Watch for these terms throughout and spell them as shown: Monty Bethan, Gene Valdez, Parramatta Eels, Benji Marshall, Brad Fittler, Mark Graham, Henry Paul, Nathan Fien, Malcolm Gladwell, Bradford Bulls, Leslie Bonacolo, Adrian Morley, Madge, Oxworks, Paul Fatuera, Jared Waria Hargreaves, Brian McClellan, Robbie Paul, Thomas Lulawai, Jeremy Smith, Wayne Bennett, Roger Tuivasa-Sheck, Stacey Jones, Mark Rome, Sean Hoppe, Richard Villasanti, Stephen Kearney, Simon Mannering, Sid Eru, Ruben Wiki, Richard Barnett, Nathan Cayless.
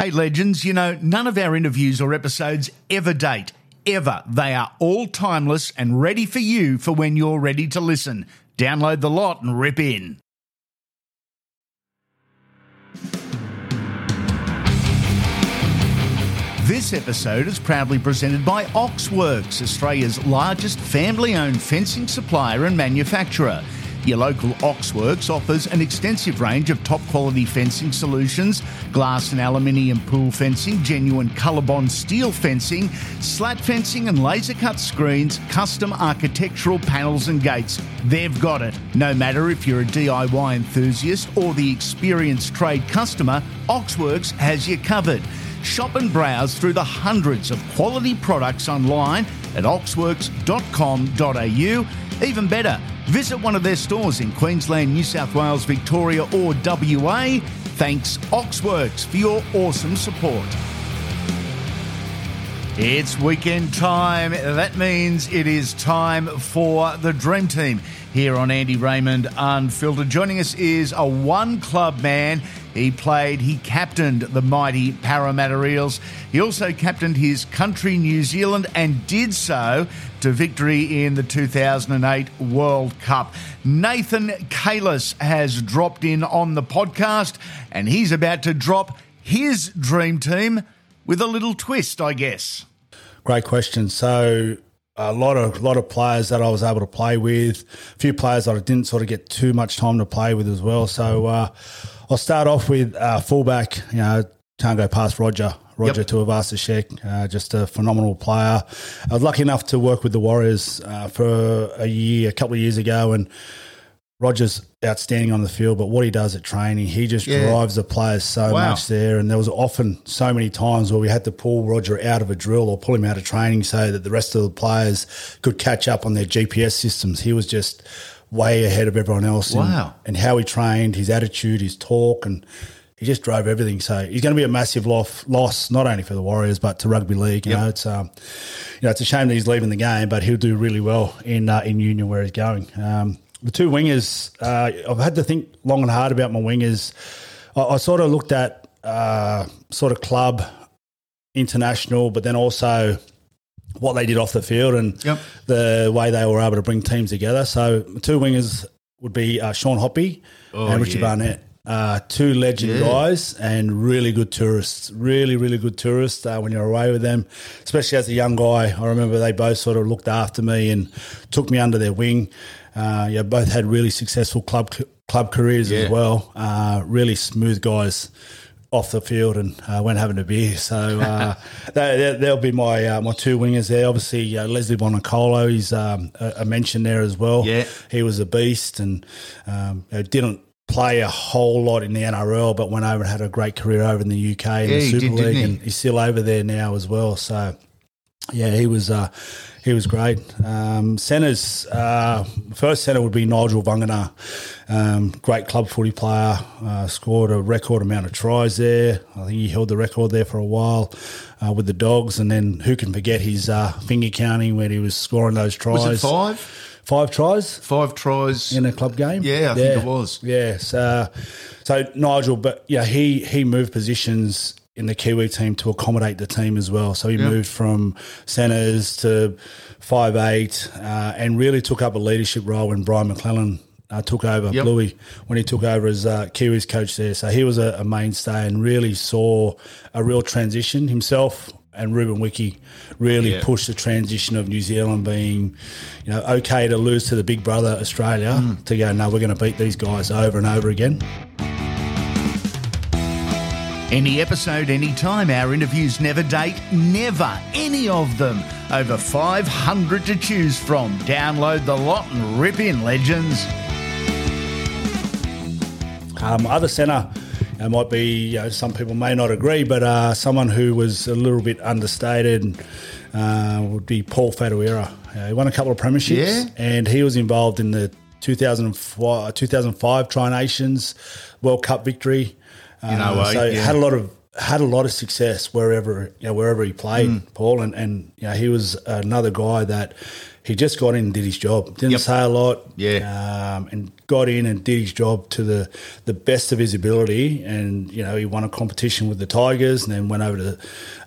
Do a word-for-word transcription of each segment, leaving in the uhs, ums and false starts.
Hey, legends, you know, none of our interviews or episodes ever date, ever. They are all timeless and ready for you for when you're ready to listen. Download the lot and rip in. This episode is proudly presented by Oxworks, Australia's largest family-owned fencing supplier and manufacturer. Your local Oxworks offers an extensive range of top-quality fencing solutions, glass and aluminium pool fencing, genuine colour-bond steel fencing, slat fencing and laser-cut screens, custom architectural panels and gates. They've got it. No matter if you're a D I Y enthusiast or the experienced trade customer, Oxworks has you covered. Shop and browse through the hundreds of quality products online at oxworks dot com dot a u. Even better, visit one of their stores in Queensland, New South Wales, Victoria or W A. Thanks, Oxworks, for your awesome support. It's weekend time. That means it is time for the Dream Team here on Andy Raymond Unfiltered. Joining us is a one-club man. He played, he captained the mighty Parramatta Eels. He also captained his country, New Zealand, and did so to victory in the two thousand eight World Cup. Nathan Cayless has dropped in on the podcast, and he's about to drop his dream team with a little twist, I guess. Great question. So a lot of lot of players that I was able to play with, a few players that I didn't sort of get too much time to play with as well. So uh, I'll start off with uh, fullback. You know, can't go past Roger. Roger yep. Tuivasa-Sheck, uh, just a phenomenal player. I was lucky enough to work with the Warriors uh, for a year, a couple of years ago, and Roger's outstanding on the field, but what he does at training, he just yeah. drives the players so wow. much there. And there was often so many times where we had to pull Roger out of a drill or pull him out of training so that the rest of the players could catch up on their G P S systems. He was just way ahead of everyone else. Wow. And, and how he trained, his attitude, his talk, and he just drove everything. So he's going to be a massive loss, not only for the Warriors but to rugby league. You yep. know, it's um, you know, it's a shame that he's leaving the game, but he'll do really well in uh, in Union where he's going. Um, The two wingers, uh, I've had to think long and hard about my wingers. I, I sort of looked at uh, sort of club, international, but then also what they did off the field and yep. the way they were able to bring teams together. So my two wingers would be uh, Sean Hoppe oh, and Richard yeah. Barnett, uh, two legend yeah. guys and really good tourists, really, really good tourists uh, when you're away with them, especially as a young guy. I remember they both sort of looked after me and took me under their wing. Uh, yeah, both had really successful club club careers yeah. as well. Uh, really smooth guys off the field, and uh, went having a beer. So uh, they, they'll be my uh, my two wingers there. Obviously, uh, Leslie Bonacolo, he's um, a, a mention there as well. Yeah. He was a beast and um, didn't play a whole lot in the N R L, but went over and had a great career over in the U K in yeah, the Super did, League, he? and he's still over there now as well. So yeah, he was. Uh, He was great. Um, centres, uh, first centre would be Nigel Bungana, um, great club footy player, uh, scored a record amount of tries there. I think he held the record there for a while uh, with the Dogs, and then who can forget his uh, finger counting when he was scoring those tries. Was it five? Five tries? Five tries. In a club game? Yeah, I yeah. think it was. Yeah, so, so Nigel, but yeah, he, he moved positions in the Kiwi team to accommodate the team as well. So he yep. moved from centres to five eight uh, and really took up a leadership role when Brian McClellan uh, took over, yep. Bluey, when he took over as uh, Kiwis coach there. So he was a, a mainstay and really saw a real transition. Himself and Ruben Wiki really yeah. pushed the transition of New Zealand being, you know, okay to lose to the big brother Australia mm. to go, no, we're going to beat these guys over and over again. Any episode, any time, our interviews never date, never, any of them. Over five hundred to choose from. Download the lot and rip in, legends. Um, other centre, you know, might be, you know, some people may not agree, but uh, someone who was a little bit understated uh, would be Paul Fatuera. Uh, he won a couple of premierships yeah. and he was involved in the two thousand five Tri Nations World Cup victory. You know, uh, so yeah. had a lot of had a lot of success wherever you know, wherever he played, mm. Paul, and, and you know, he was another guy that he just got in and did his job. Didn't yep. say a lot, yeah, um, and got in and did his job to the, the best of his ability. And you know, he won a competition with the Tigers, and then went over to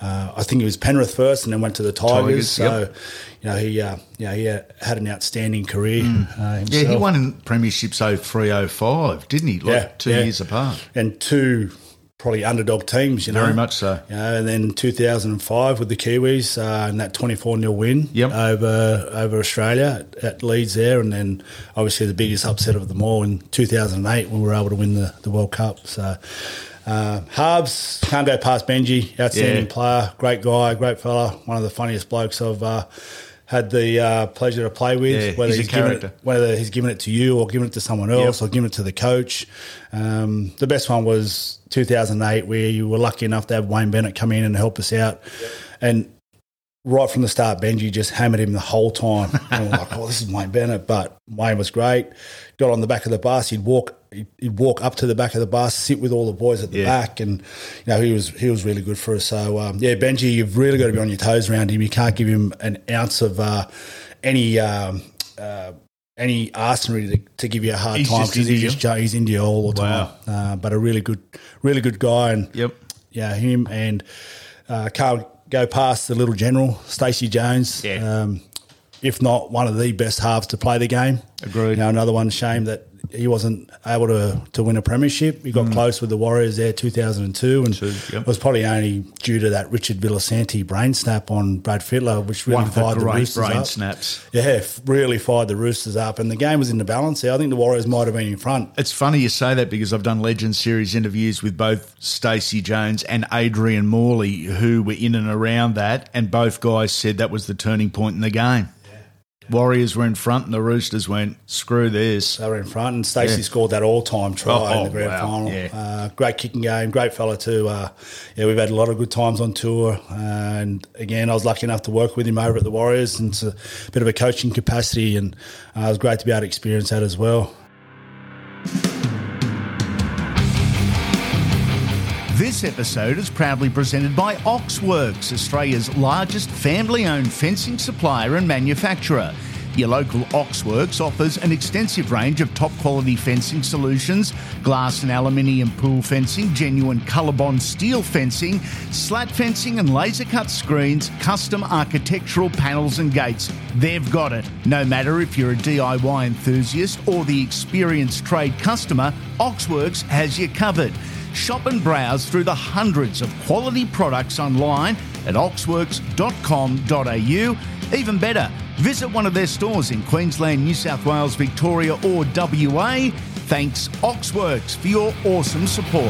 uh, I think it was Penrith first, and then went to the Tigers. Tigers so yep. you know, he uh, you know, he had an outstanding career. Mm. Uh, himself. Yeah, he won in premierships oh three oh five, didn't he? Like yeah, two yeah. years apart, and two. Probably underdog teams, you know. Very much so. You know, and then two thousand five with the Kiwis uh, and that twenty-four nil win yep. over over Australia at Leeds there, and then obviously the biggest upset of them all in two thousand eight when we were able to win the, the World Cup. So uh, Harbs, can't go past Benji, outstanding yeah. player, great guy, great fella, one of the funniest blokes I've uh, had the uh, pleasure to play with, yeah, whether, he's he's given it, whether he's given it to you or given it to someone else yep. or given it to the coach. Um, the best one was two thousand eight, where you were lucky enough to have Wayne Bennett come in and help us out. Yep. And right from the start, Benji just hammered him the whole time. And we're like, oh, this is Wayne Bennett. But Wayne was great. Got on the back of the bus. He'd walk he'd walk up to the back of the bus, sit with all the boys at the yeah. back. And, you know, he was he was really good for us. So, um, yeah, Benji, you've really got to be on your toes around him. You can't give him an ounce of uh, any um, uh, – any arsenal to, to give you a hard he's time because he's just he's into you all the time. Wow. Uh, but a really good, really good guy, and yep. yeah, him and uh, can't go past the little general, Stacey Jones. Yeah. Um, if not one of the best halves to play the game. Agreed. You know, another one, shame that he wasn't able to, to win a premiership. He got mm. close with the Warriors there, two thousand two, and Two, yep. it was probably only due to that Richard Villasanti brain snap on Brad Fittler, which really One fired the, the Roosters brain up. brain snaps. Yeah, really fired the Roosters up, and the game was in the balance there. I think the Warriors might have been in front. It's funny you say that because I've done Legend Series interviews with both Stacey Jones and Adrian Morley, who were in and around that, and both guys said that was the turning point in the game. Warriors were in front and the Roosters went, screw this. They were in front and Stacey yeah. scored that all-time try oh, in the grand wow. final. Yeah. Uh, great kicking game, great fella too. Uh, yeah, we've had a lot of good times on tour. Uh, and, again, I was lucky enough to work with him over at the Warriors, and it's a bit of a coaching capacity, and uh, it was great to be able to experience that as well. This episode is proudly presented by Oxworks, Australia's largest family-owned fencing supplier and manufacturer. Your local Oxworks offers an extensive range of top-quality fencing solutions, glass and aluminium pool fencing, genuine colour-bond steel fencing, slat fencing and laser-cut screens, custom architectural panels and gates. They've got it. No matter if you're a D I Y enthusiast or the experienced trade customer, Oxworks has you covered. Shop and browse through the hundreds of quality products online at oxworks dot com dot a u. Even better, visit one of their stores in Queensland, New South Wales, Victoria or W A. Thanks, Oxworks, for your awesome support.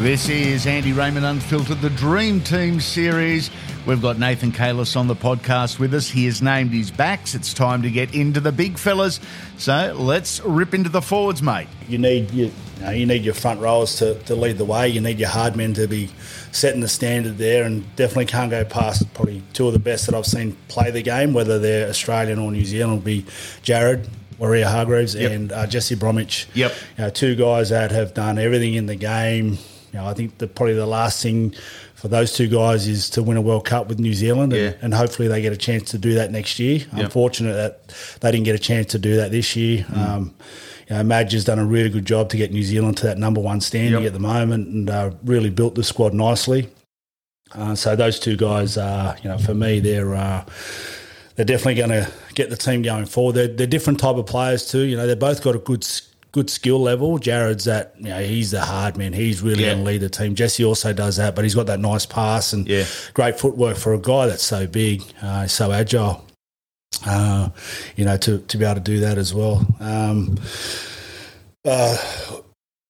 This is Andy Raymond Unfiltered, the Dream Team series. We've got Nathan Cayless on the podcast with us. He has named his backs. It's time to get into the big fellas. So let's rip into the forwards, mate. You need your, you know, you need your front rowers to, to lead the way. You need your hard men to be setting the standard there, and definitely can't go past probably two of the best that I've seen play the game, whether they're Australian or New Zealand, will be Jared Waria Hargreaves yep. and uh, Jesse Bromwich. Yep. You know, two guys that have done everything in the game. You know, I think the, probably the last thing for those two guys is to win a World Cup with New Zealand, and, yeah. and hopefully they get a chance to do that next year. Yep. Unfortunate that they didn't get a chance to do that this year. Mm. Um, you know, Madge has done a really good job to get New Zealand to that number one standing yep. at the moment, and uh, really built the squad nicely. Uh, so those two guys, are, you know, for me, they're uh, they're definitely going to get the team going forward. They're, they're different type of players too. You know, they've both got a good skill. Good skill level. Jared's that, you know, he's the hard man. He's really yeah. going to lead the team. Jesse also does that, but he's got that nice pass and yeah. great footwork for a guy that's so big, uh, so agile, uh, you know, to, to be able to do that as well. Um, uh,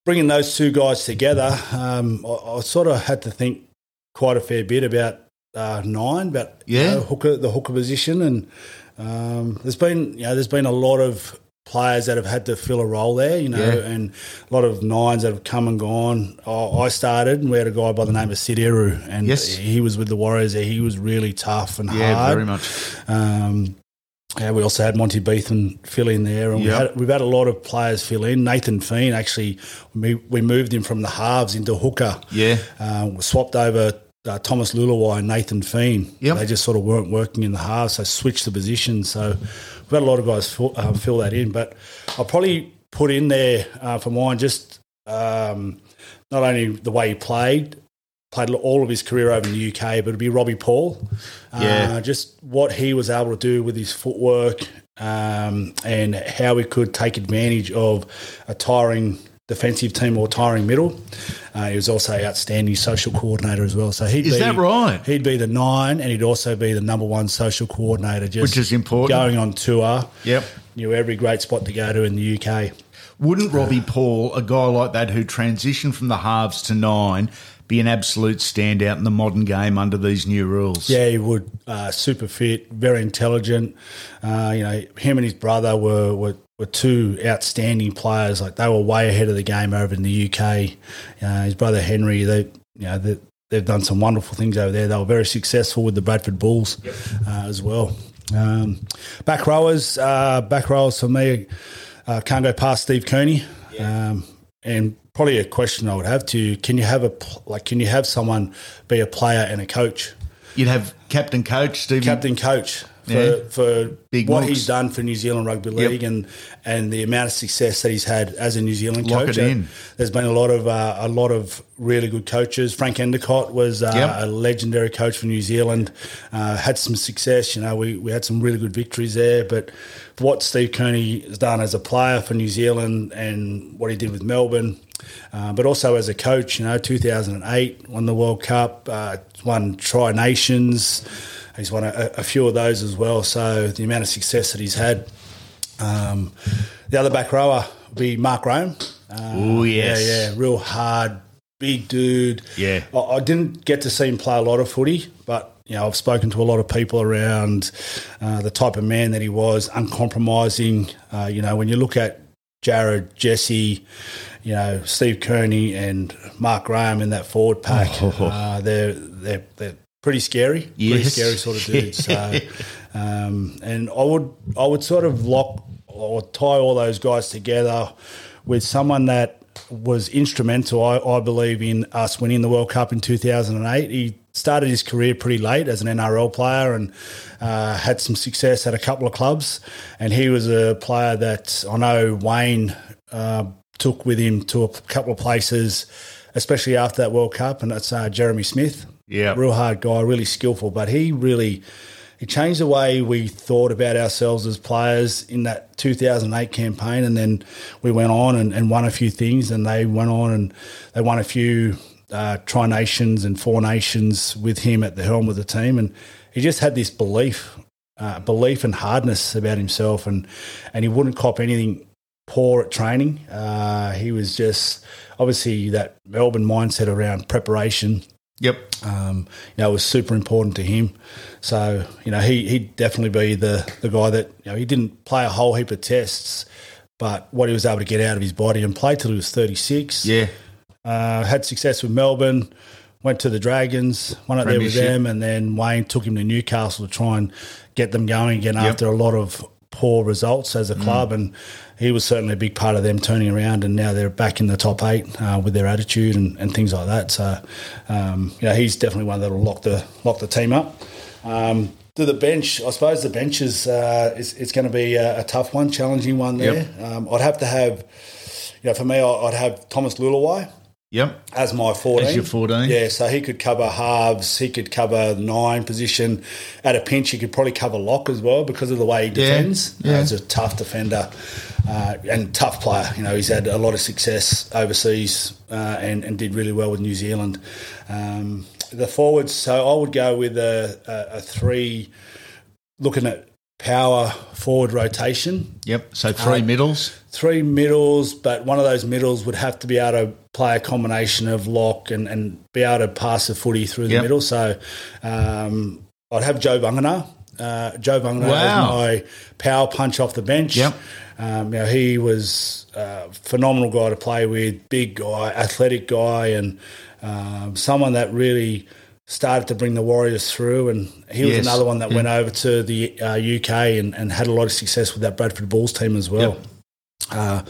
bringing those two guys together, um, I, I sort of had to think quite a fair bit about uh, nine, about yeah. you know, hooker, the hooker position. And um, there's been, you know, there's been a lot of players that have had to fill a role there, you know, yeah. and a lot of nines that have come and gone. Oh, I started, and we had a guy by the name of Sid Eru, and yes. he was with the Warriors there. He was really tough and yeah, hard. Yeah, very much. Um, Uh, we also had Monty Bethan fill in there, and yep. we had, we've had a lot of players fill in. Nathan Fien, actually, we, we moved him from the halves into hooker. Yeah. Uh, we swapped over uh, Thomas Lulawai and Nathan Fien. Yep. They just sort of weren't working in the halves, so switched the position. So we've had a lot of guys fill, uh, fill that in. But I'll probably put in there uh, for mine just um, not only the way he played, played all of his career over in the U K, but it'd be Robbie Paul. Yeah. Uh, just what he was able to do with his footwork um, and how he could take advantage of a tiring defensive team or tiring middle. Uh, he was also an outstanding social coordinator as well. So he'd is be, that right? He'd be the nine, and he'd also be the number one social coordinator. Just which is important. Going on tour. Yep. Knew every great spot to go to in the U K. Wouldn't Robbie Paul, a guy like that who transitioned from the halves to nine, be an absolute standout in the modern game under these new rules? Yeah, he would. Uh, super fit, very intelligent. Uh, you know, him and his brother were, were were two outstanding players. Like, they were way ahead of the game over in the U K. Uh, his brother Henry, they you know they, they've done some wonderful things over there. They were very successful with the Bradford Bulls yep. uh, as well. Um, back rowers, uh, back rowers for me uh, can't go past Steve Kearney. Yeah. Um, and probably a question I would have to you, can you have a like can you have someone be a player and a coach? You'd have captain coach, Stephen. Captain coach for, yeah. for Big what knocks. He's done for New Zealand Rugby League yep. and, and the amount of success that he's had as a New Zealand Lock coach. It in. There's been a lot of uh, a lot of really good coaches. Frank Endicott was uh, yep. a legendary coach for New Zealand. Uh, had some success, you know. We we had some really good victories there, but for what Steve Kearney has done as a player for New Zealand and what he did with Melbourne. Uh, but also as a coach, you know, two thousand eight, won the World Cup, uh, won Tri-Nations. He's won a, a few of those as well. So the amount of success that he's had. Um, the other back rower would be Mark Rome. Uh, oh, yes. Yeah, yeah, real hard, big dude. Yeah. I, I didn't get to see him play a lot of footy, but, you know, I've spoken to a lot of people around uh, the type of man that he was, uncompromising. Uh, you know, when you look at Jared, Jesse, you know, Steve Kearney and Mark Graham in that forward pack, oh. uh, they're, they're they're pretty scary, yes. pretty scary sort of dudes. So, um, and I would I would sort of lock or tie all those guys together with someone that was instrumental, I, I believe, in us winning the World Cup in two thousand eight. He started his career pretty late as an N R L player and uh, had some success at a couple of clubs, and he was a player that I know Wayne uh, took with him to a couple of places, especially after that World Cup, and that's uh, Jeremy Smith. Yeah. Real hard guy, really skillful, but he really he changed the way we thought about ourselves as players in that two thousand eight campaign, and then we went on and, and won a few things, and they went on and they won a few uh, Tri-Nations and Four Nations with him at the helm of the team, and he just had this belief, uh, belief and hardness about himself, and, and he wouldn't cop anything poor at training. Uh, he was just obviously that Melbourne mindset around preparation. Yep. Um, you know, it was super important to him. So, you know, he, he'd definitely be the, the guy that, you know, he didn't play a whole heap of tests, but what he was able to get out of his body and play till he was thirty-six. Yeah. Uh, had success with Melbourne, went to the Dragons, won out there with them, and then Wayne took him to Newcastle to try and get them going again yep. after a lot of poor results as a club, mm. and he was certainly a big part of them turning around, and now they're back in the top eight uh, with their attitude and, and things like that. So, um, yeah, he's definitely one that'll lock the lock the team up. Um, to the bench, I suppose the bench is uh, it's, it's going to be a, a tough one, challenging one there. Yep. Um, I'd have to have, you know, for me, I'd have Thomas Lulawai. Yep. As my fourteen. As your fourteen. Yeah, so he could cover halves, he could cover nine position. At a pinch, he could probably cover lock as well because of the way he defends. Yeah, yeah. Uh, he's a tough defender uh, and tough player. You know, he's had a lot of success overseas uh, and, and did really well with New Zealand. Um, the forwards, so I would go with a, a, a three, looking at power forward rotation. Yep, so three um, middles. Three middles, but one of those middles would have to be able to play a combination of lock and, and be able to pass the footy through the yep. middle. So um, I'd have Joe Bungana. Uh, Joe Bungana wow. as my power punch off the bench. Yep. Um, you know, he was a phenomenal guy to play with, big guy, athletic guy, and um, someone that really started to bring the Warriors through, and he was yes. another one that yeah. went over to the uh, U K and, and had a lot of success with that Bradford Bulls team as well. Yep. Uh,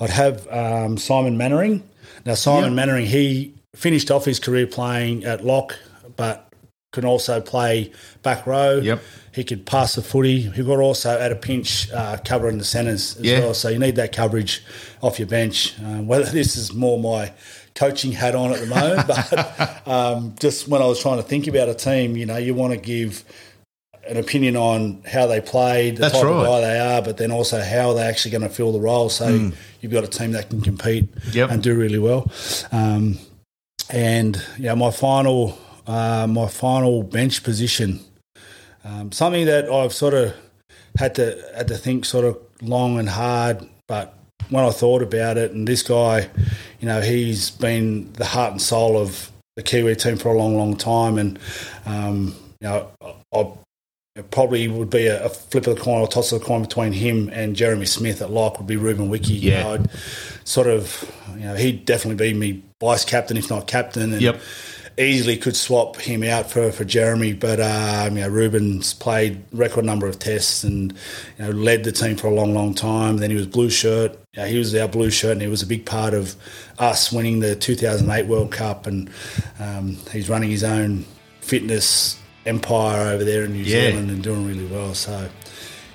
I'd have um, Simon Mannering. Now, Simon yep. Mannering, he finished off his career playing at lock, but can also play back row. Yep. He could pass the footy. He got also, at a pinch, uh, covering the centres as yeah. well. So you need that coverage off your bench. Um, whether this is more my coaching hat on at the moment, but um, just when I was trying to think about a team, you know, you want to give an opinion on how they played, the That's type right. of guy they are, but then also how they're actually going to fill the role. So mm. you've got a team that can compete yep. and do really well. Um, and, you know, my final, uh, my final bench position, um, something that I've sort of had to had to think sort of long and hard, but when I thought about it, and this guy, you know, he's been the heart and soul of the Kiwi team for a long, long time, and um, you know, I, I probably would be a, a flip of the coin or toss of the coin between him and Jeremy Smith at lock would be Ruben Wiki. Yeah. You know, I'd sort of, you know, he'd definitely be me vice captain, if not captain, and yep. easily could swap him out for, for Jeremy. But um, you know, Ruben's played record number of tests and, you know, led the team for a long, long time. Then he was blue shirt. Yeah, he was our blue shirt, and he was a big part of us winning the two thousand eight World Cup. And um, he's running his own fitness empire over there in New yeah. Zealand and doing really well. So,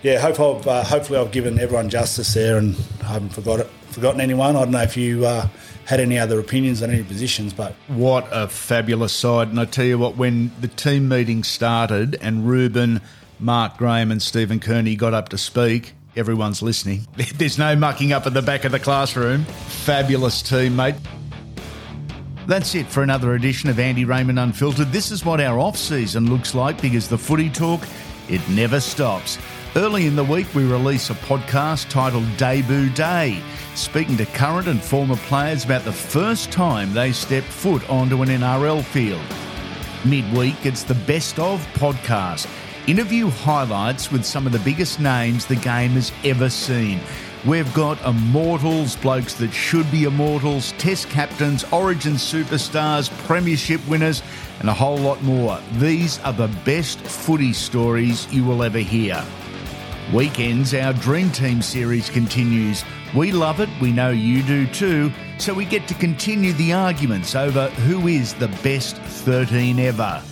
yeah, hope I've, uh, hopefully I've given everyone justice there, and I haven't forgot it, forgotten anyone. I don't know if you uh, had any other opinions on any positions, but what a fabulous side! And I tell you what, when the team meeting started and Ruben, Mark Rome, and Stephen Kearney got up to speak, everyone's listening. There's no mucking up at the back of the classroom. Fabulous team, mate. That's it for another edition of Andy Raymond Unfiltered. This is what our off-season looks like, because the footy talk, it never stops. Early in the week, we release a podcast titled Debut Day, speaking to current and former players about the first time they stepped foot onto an N R L field. Midweek, it's the Best Of podcast. Interview highlights with some of the biggest names the game has ever seen. We've got immortals, blokes that should be immortals, test captains, origin superstars, premiership winners, and a whole lot more. These are the best footy stories you will ever hear. Weekends, our Dream Team series continues. We love it, we know you do too, so we get to continue the arguments over who is the best thirteen ever.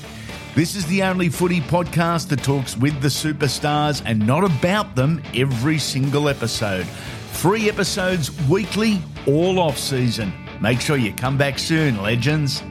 This is the only footy podcast that talks with the superstars and not about them every single episode. Three episodes weekly, all off-season. Make sure you come back soon, legends.